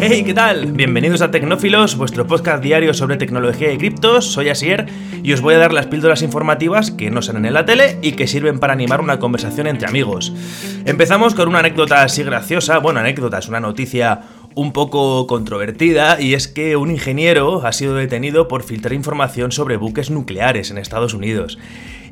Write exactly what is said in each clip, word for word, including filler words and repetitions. ¡Hey! ¿Qué tal? Bienvenidos a Tecnófilos, vuestro podcast diario sobre tecnología y criptos. Soy Asier y os voy a dar las píldoras informativas que no salen en la tele y que sirven para animar una conversación entre amigos. Empezamos con una anécdota así graciosa, bueno, anécdota, es una noticia un poco controvertida, y es que un ingeniero ha sido detenido por filtrar información sobre buques nucleares en Estados Unidos.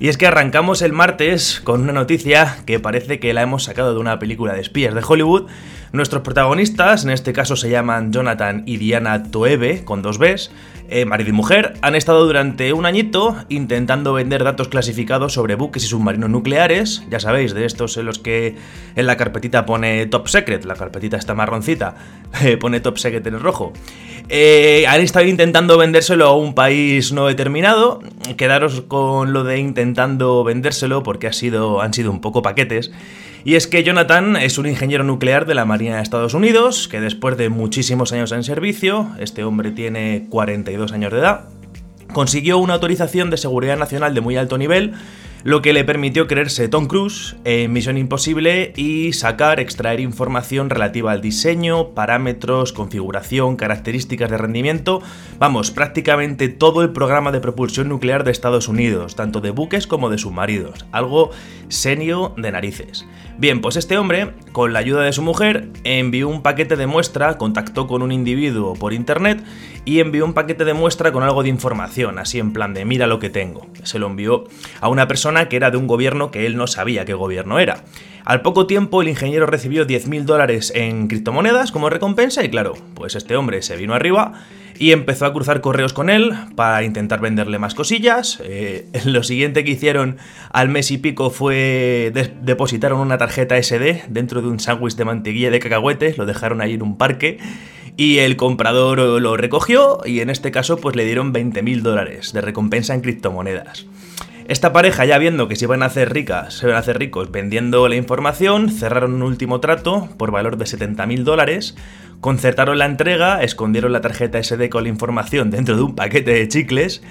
Y es que arrancamos el martes con una noticia que parece que la hemos sacado de una película de espías de Hollywood. Nuestros protagonistas, en este caso se llaman Jonathan y Diana Toebe, con dos Bs, eh, marido y mujer, han estado durante un añito intentando vender datos clasificados sobre buques y submarinos nucleares, ya sabéis, de estos en los que en la carpetita pone Top Secret, la carpetita está marroncita, eh, pone Top Secret en el rojo. Eh, han estado intentando vendérselo a un país no determinado. Quedaros con lo de intentando vendérselo porque ha sido, han sido un poco paquetes. Y es que Jonathan es un ingeniero nuclear de la Marina de Estados Unidos, que después de muchísimos años en servicio, este hombre tiene cuarenta y dos años de edad, consiguió una autorización de seguridad nacional de muy alto nivel, lo que le permitió creerse Tom Cruise en Misión Imposible y sacar, extraer información relativa al diseño, parámetros, configuración, características de rendimiento, vamos, prácticamente todo el programa de propulsión nuclear de Estados Unidos, tanto de buques como de submarinos, algo serio de narices. Bien, pues este hombre, con la ayuda de su mujer, envió un paquete de muestra, contactó con un individuo por internet y envió un paquete de muestra con algo de información, así en plan de mira lo que tengo. Se lo envió a una persona que era de un gobierno que él no sabía qué gobierno era. Al poco tiempo el ingeniero recibió diez mil dólares en criptomonedas como recompensa y claro, pues este hombre se vino arriba y empezó a cruzar correos con él para intentar venderle más cosillas. Eh, lo siguiente que hicieron al mes y pico fue des- depositaron una tarjeta ese de dentro de un sándwich de mantequilla de cacahuetes, lo dejaron ahí en un parque y el comprador lo recogió y en este caso pues le dieron veinte mil dólares de recompensa en criptomonedas. Esta pareja, ya viendo que se iban a hacer ricas, se iban a hacer ricos vendiendo la información, cerraron un último trato por valor de setenta mil dólares, concertaron la entrega, escondieron la tarjeta ese de con la información dentro de un paquete de chicles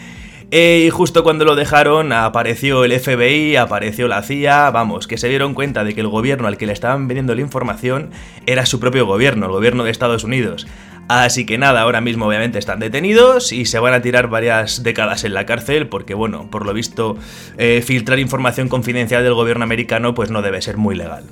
y justo cuando lo dejaron apareció el efe be i, apareció la ce i a, vamos, que se dieron cuenta de que el gobierno al que le estaban vendiendo la información era su propio gobierno, el gobierno de Estados Unidos. Así que nada, ahora mismo obviamente están detenidos y se van a tirar varias décadas en la cárcel porque, bueno, por lo visto, eh, filtrar información confidencial del gobierno americano pues no debe ser muy legal.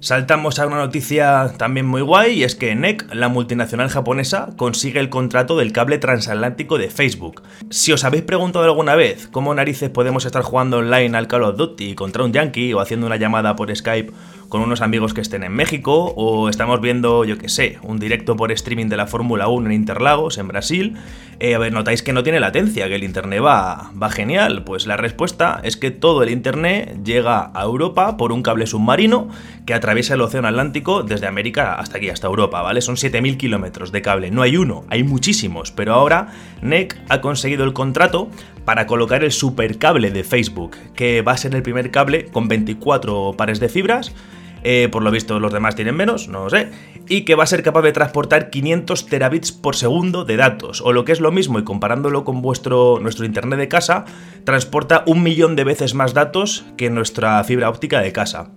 Saltamos a una noticia también muy guay y es que N E C, la multinacional japonesa, consigue el contrato del cable transatlántico de Facebook. Si os habéis preguntado alguna vez cómo narices podemos estar jugando online al Call of Duty contra un yankee o haciendo una llamada por Skype con unos amigos que estén en México, o estamos viendo, yo que sé, un directo por streaming de la Fórmula uno en Interlagos, en Brasil, eh, a ver, notáis que no tiene latencia, que el internet va, va genial. Pues la respuesta es que todo el internet llega a Europa por un cable submarino que atraviesa el océano Atlántico desde América hasta aquí, hasta Europa, ¿vale? Son siete mil kilómetros de cable, no hay uno, hay muchísimos, pero ahora N E C ha conseguido el contrato para colocar el supercable de Facebook, que va a ser el primer cable con veinticuatro pares de fibras. Eh, por lo visto los demás tienen menos, no lo sé, y que va a ser capaz de transportar quinientos terabits por segundo de datos, o lo que es lo mismo, y comparándolo con vuestro, nuestro internet de casa, transporta un millón de veces más datos que nuestra fibra óptica de casa.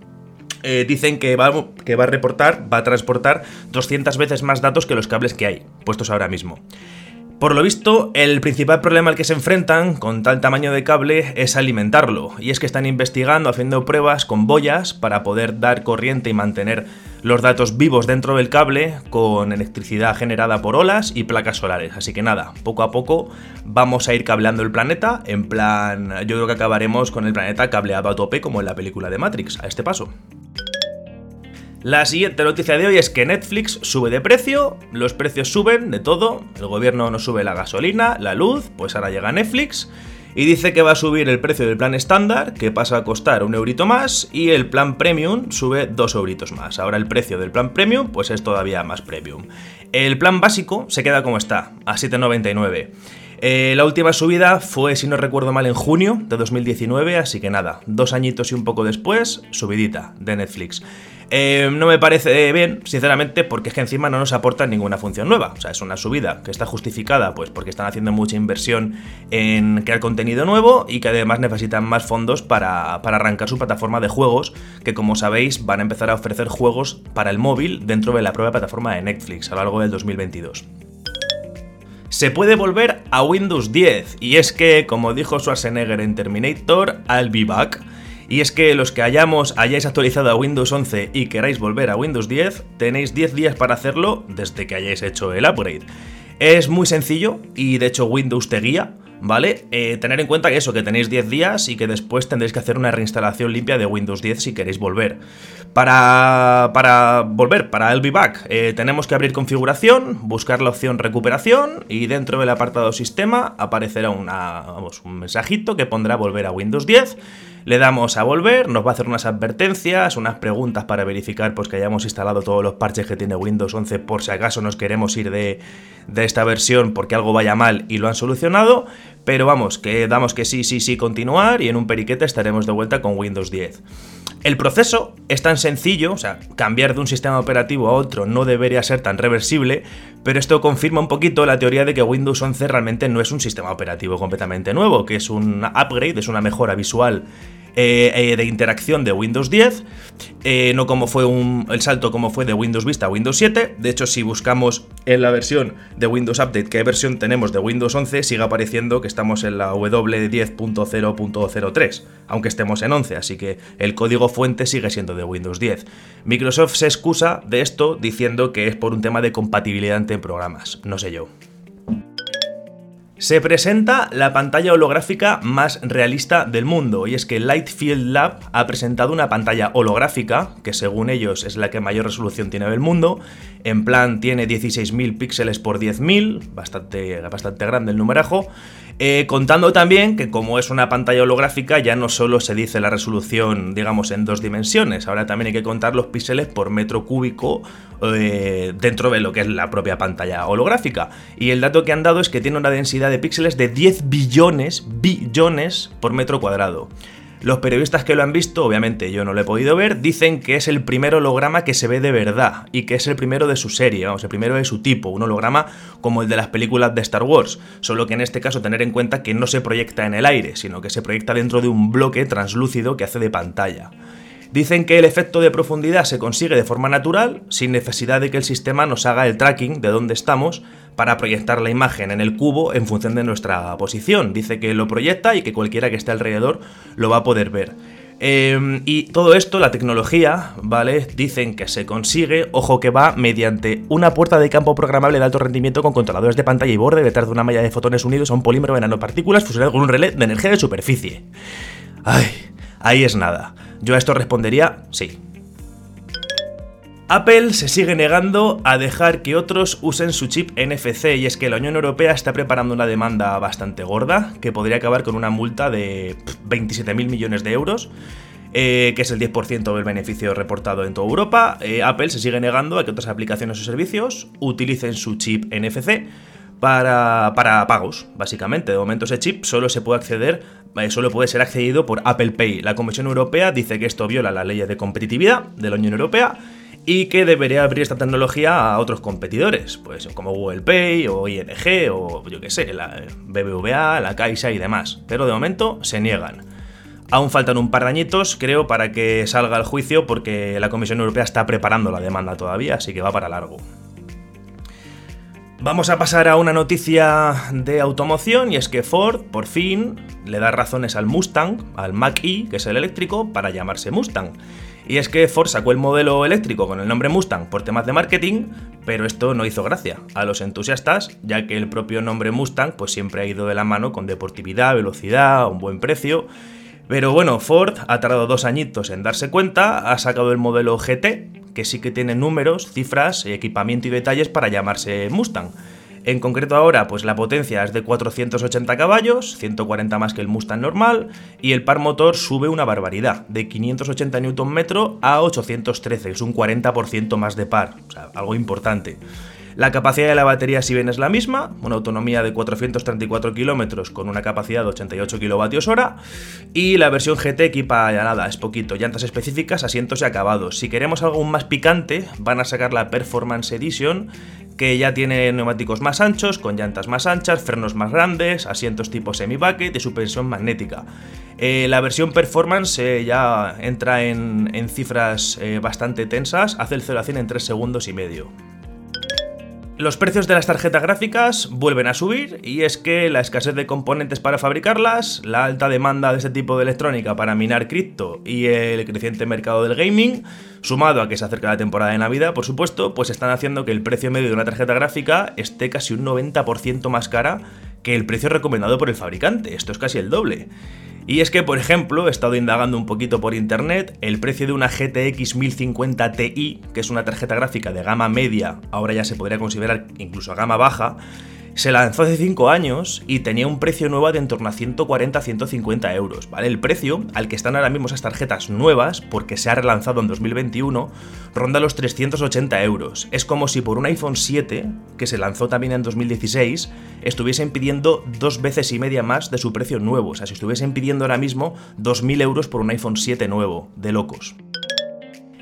Eh, dicen que va, que va a reportar, va a transportar doscientas veces más datos que los cables que hay, puestos ahora mismo. Por lo visto, el principal problema al que se enfrentan con tal tamaño de cable es alimentarlo, y es que están investigando, haciendo pruebas con boyas para poder dar corriente y mantener los datos vivos dentro del cable con electricidad generada por olas y placas solares. Así que nada, poco a poco vamos a ir cableando el planeta, en plan, yo creo que acabaremos con el planeta cableado a tope como en la película de Matrix, a este paso. La siguiente noticia de hoy es que Netflix sube de precio, los precios suben de todo, el gobierno no sube la gasolina, la luz, pues ahora llega Netflix y dice que va a subir el precio del plan estándar, que pasa a costar un eurito más, y el plan premium sube dos euritos más. Ahora el precio del plan premium pues es todavía más premium. El plan básico se queda como está, a siete noventa y nueve. Eh, la última subida fue, si no recuerdo mal, en junio de dos mil diecinueve, así que nada, dos añitos y un poco después, subidita de Netflix. Eh, no me parece bien, sinceramente, porque es que encima no nos aportan ninguna función nueva. O sea, es una subida que está justificada pues porque están haciendo mucha inversión en crear contenido nuevo y que además necesitan más fondos para, para arrancar su plataforma de juegos, que como sabéis van a empezar a ofrecer juegos para el móvil dentro de la propia plataforma de Netflix a lo largo del dos mil veintidós. Se puede volver a Windows diez, y es que, como dijo Schwarzenegger en Terminator, I'll be back. Y es que los que hayamos, hayáis actualizado a Windows once y queráis volver a Windows diez, tenéis diez días para hacerlo desde que hayáis hecho el upgrade. Es muy sencillo y de hecho Windows te guía, ¿vale? Eh, tener en cuenta que eso, que tenéis diez días y que después tendréis que hacer una reinstalación limpia de Windows diez si queréis volver. Para, para volver, para el I'll be back, eh, tenemos que abrir configuración, buscar la opción recuperación y dentro del apartado sistema aparecerá una, vamos, un mensajito que pondrá volver a Windows diez. Le damos a volver, nos va a hacer unas advertencias, unas preguntas para verificar pues, que hayamos instalado todos los parches que tiene Windows once por si acaso nos queremos ir de, de esta versión porque algo vaya mal y lo han solucionado, pero vamos, que damos que sí, sí, sí, continuar y en un periquete estaremos de vuelta con Windows diez. El proceso es tan sencillo, o sea, cambiar de un sistema operativo a otro no debería ser tan reversible, pero esto confirma un poquito la teoría de que Windows once realmente no es un sistema operativo completamente nuevo, que es un upgrade, es una mejora visual eh, de interacción de Windows diez, eh, no como fue un, el salto como fue de Windows Vista a Windows siete, de hecho si buscamos en la versión de Windows Update qué versión tenemos de Windows once, sigue apareciendo que estamos en la W diez punto cero punto cero tres, aunque estemos en once, así que el código fuente sigue siendo de Windows diez. Microsoft se excusa de esto diciendo que es por un tema de compatibilidad entre programas, no sé yo. Se presenta la pantalla holográfica más realista del mundo, y es que Lightfield Lab ha presentado una pantalla holográfica, que según ellos es la que mayor resolución tiene del mundo, en plan tiene dieciséis mil píxeles por diez mil, bastante, bastante grande el numerajo, eh, contando también que como es una pantalla holográfica ya no solo se dice la resolución, digamos, en dos dimensiones, ahora también hay que contar los píxeles por metro cúbico eh, dentro de lo que es la propia pantalla holográfica, y el dato que han dado es que tiene una densidad de píxeles de diez billones, billones por metro cuadrado. Los periodistas que lo han visto, obviamente yo no lo he podido ver, dicen que es el primer holograma que se ve de verdad y que es el primero de su serie, vamos, el primero de su tipo, un holograma como el de las películas de Star Wars, solo que en este caso tener en cuenta que no se proyecta en el aire, sino que se proyecta dentro de un bloque translúcido que hace de pantalla. Dicen que el efecto de profundidad se consigue de forma natural, sin necesidad de que el sistema nos haga el tracking de dónde estamos para proyectar la imagen en el cubo en función de nuestra posición. Dice que lo proyecta y que cualquiera que esté alrededor lo va a poder ver. Eh, y todo esto, la tecnología, ¿vale? Dicen que se consigue, ojo que va, mediante una puerta de campo programable de alto rendimiento con controladores de pantalla y borde detrás de una malla de fotones unidos a un polímero de nanopartículas fusionado con un relé de energía de superficie. Ay, ahí es nada. Yo a esto respondería sí. Apple se sigue negando a dejar que otros usen su chip N F C, y es que la Unión Europea está preparando una demanda bastante gorda que podría acabar con una multa de veintisiete mil millones de euros, eh, que es el diez por ciento del beneficio reportado en toda Europa. Eh, Apple se sigue negando a que otras aplicaciones o servicios utilicen su chip N F C para, para pagos, básicamente. De momento ese chip solo se puede acceder solo puede ser accedido por Apple Pay. La Comisión Europea dice que esto viola las leyes de competitividad de la Unión Europea y que debería abrir esta tecnología a otros competidores, pues como Google Pay o I N G o yo qué sé, la B B V A, la Caixa y demás, pero de momento se niegan. Aún faltan un par de añitos, creo, para que salga el juicio porque la Comisión Europea está preparando la demanda todavía, así que va para largo. Vamos a pasar a una noticia de automoción, y es que Ford, por fin, le da razones al Mustang, al Mach-E, que es el eléctrico, para llamarse Mustang. Y es que Ford sacó el modelo eléctrico con el nombre Mustang por temas de marketing, pero esto no hizo gracia a los entusiastas, ya que el propio nombre Mustang pues, siempre ha ido de la mano con deportividad, velocidad, un buen precio. Pero bueno, Ford ha tardado dos añitos en darse cuenta, ha sacado el modelo G T, que sí que tiene números, cifras, equipamiento y detalles para llamarse Mustang. En concreto ahora, pues la potencia es de cuatrocientos ochenta caballos, ciento cuarenta más que el Mustang normal, y el par motor sube una barbaridad, de quinientos ochenta newton metro a ochocientos trece, es un cuarenta por ciento más de par, o sea, algo importante. La capacidad de la batería, si bien es la misma, una autonomía de cuatrocientos treinta y cuatro kilómetros con una capacidad de ochenta y ocho kilovatios hora, y la versión G T equipa ya nada, es poquito, llantas específicas, asientos y acabados. Si queremos algo aún más picante, van a sacar la Performance Edition, que ya tiene neumáticos más anchos, con llantas más anchas, frenos más grandes, asientos tipo semi-bucket y suspensión magnética. Eh, la versión Performance eh, ya entra en, en cifras eh, bastante tensas, hace el cero a cien en tres segundos y medio. Los precios de las tarjetas gráficas vuelven a subir, y es que la escasez de componentes para fabricarlas, la alta demanda de este tipo de electrónica para minar cripto y el creciente mercado del gaming, sumado a que se acerca la temporada de Navidad, por supuesto, pues están haciendo que el precio medio de una tarjeta gráfica esté casi un noventa por ciento más cara que el precio recomendado por el fabricante. Esto es casi el doble. Y es que, por ejemplo, he estado indagando un poquito por internet, el precio de una G T X mil cincuenta Ti, que es una tarjeta gráfica de gama media, ahora ya se podría considerar incluso a gama baja, se lanzó hace cinco años y tenía un precio nuevo de en torno a ciento cuarenta a ciento cincuenta euros, ¿vale? El precio al que están ahora mismo esas tarjetas nuevas, porque se ha relanzado en dos mil veintiuno, ronda los trescientos ochenta euros. Es como si por un iPhone siete, que se lanzó también en dos mil dieciséis, estuviesen pidiendo dos veces y media más de su precio nuevo. O sea, si estuviesen pidiendo ahora mismo dos mil euros por un iPhone siete nuevo, de locos.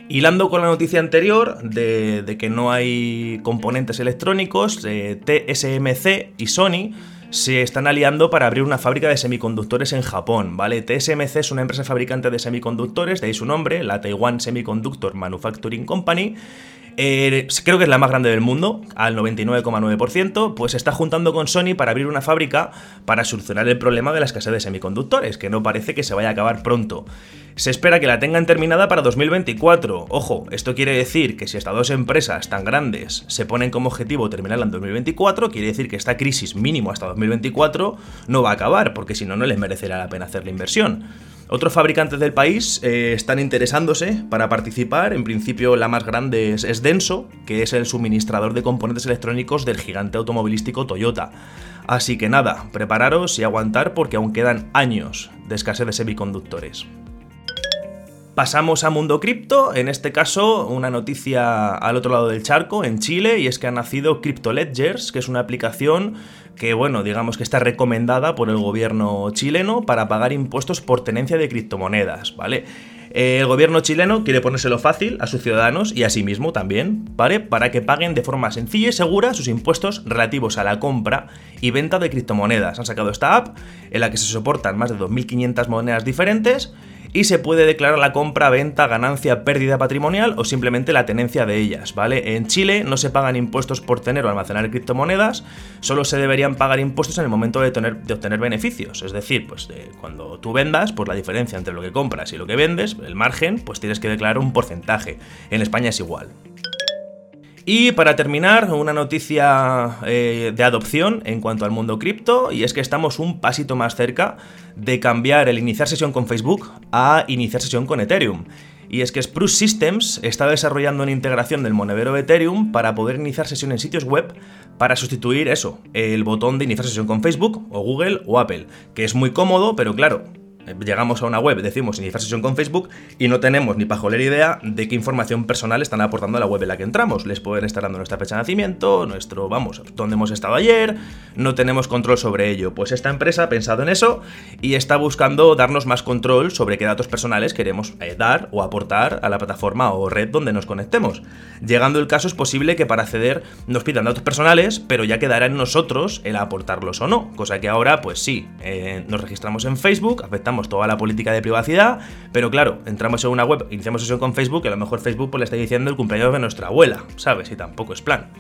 Hilando con la noticia anterior de, de que no hay componentes electrónicos, eh, T S M C y Sony se están aliando para abrir una fábrica de semiconductores en Japón, ¿vale? T S M C es una empresa fabricante de semiconductores, de ahí su nombre, la Taiwan Semiconductor Manufacturing Company. Eh, creo que es la más grande del mundo, al noventa y nueve coma nueve por ciento, pues se está juntando con Sony para abrir una fábrica para solucionar el problema de la escasez de semiconductores, que no parece que se vaya a acabar pronto. Se espera que la tengan terminada para dos mil veinticuatro. Ojo, esto quiere decir que si estas dos empresas tan grandes se ponen como objetivo terminarla en dos mil veinticuatro, quiere decir que esta crisis mínimo hasta dos mil veinticuatro no va a acabar, porque si no, no les merecerá la pena hacer la inversión. Otros fabricantes del país eh, están interesándose para participar. En principio, la más grande es, es Denso, que es el suministrador de componentes electrónicos del gigante automovilístico Toyota. Así que nada, prepararos y aguantar, porque aún quedan años de escasez de semiconductores. Pasamos a mundo cripto, en este caso una noticia al otro lado del charco, en Chile, y es que ha nacido Crypto Ledgers, que es una aplicación que, bueno, digamos que está recomendada por el gobierno chileno para pagar impuestos por tenencia de criptomonedas, ¿vale? El gobierno chileno quiere ponérselo fácil a sus ciudadanos y a sí mismo también, ¿vale? Para que paguen de forma sencilla y segura sus impuestos relativos a la compra y venta de criptomonedas. Han sacado esta app en la que se soportan más de dos mil quinientas monedas diferentes, y se puede declarar la compra, venta, ganancia, pérdida patrimonial o simplemente la tenencia de ellas, ¿vale? En Chile no se pagan impuestos por tener o almacenar criptomonedas, solo se deberían pagar impuestos en el momento de, tener, de obtener beneficios. Es decir, pues de, cuando tú vendas, pues la diferencia entre lo que compras y lo que vendes, el margen, pues tienes que declarar un porcentaje. En España es igual. Y para terminar, una noticia eh, de adopción en cuanto al mundo cripto, y es que estamos un pasito más cerca de cambiar el iniciar sesión con Facebook a iniciar sesión con Ethereum. Y es que Spruce Systems está desarrollando una integración del monedero de Ethereum para poder iniciar sesión en sitios web para sustituir eso, el botón de iniciar sesión con Facebook o Google o Apple, que es muy cómodo, pero claro, llegamos a una web, decimos iniciar sesión con Facebook y no tenemos ni pajolera idea de qué información personal están aportando a la web en la que entramos. Les pueden estar dando nuestra fecha de nacimiento, nuestro, vamos, dónde hemos estado ayer, no tenemos control sobre ello. Pues esta empresa ha pensado en eso y está buscando darnos más control sobre qué datos personales queremos eh, dar o aportar a la plataforma o red donde nos conectemos. Llegando el caso, es posible que para acceder nos pidan datos personales, pero ya quedará en nosotros el aportarlos o no, cosa que ahora, pues sí, eh, nos registramos en Facebook, afectamos toda la política de privacidad, pero claro, entramos en una web, iniciamos sesión con Facebook y a lo mejor Facebook pues le está diciendo el cumpleaños de nuestra abuela, ¿sabes? Y tampoco es plan.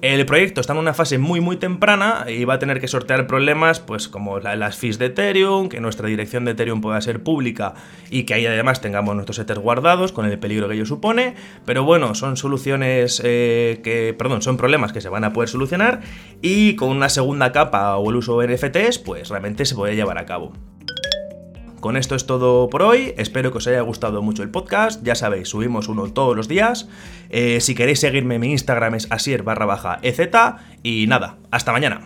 El proyecto está en una fase muy muy temprana y va a tener que sortear problemas pues como la, las fees de Ethereum, que nuestra dirección de Ethereum pueda ser pública y que ahí además tengamos nuestros Ethers guardados con el peligro que ello supone, pero bueno, son soluciones eh, que, perdón, son problemas que se van a poder solucionar y con una segunda capa o el uso de N F Ts pues realmente se podría llevar a cabo. Con esto es todo por hoy, espero que os haya gustado mucho el podcast, ya sabéis, subimos uno todos los días, eh, si queréis seguirme en mi Instagram es asier barra baja ez, y nada, hasta mañana.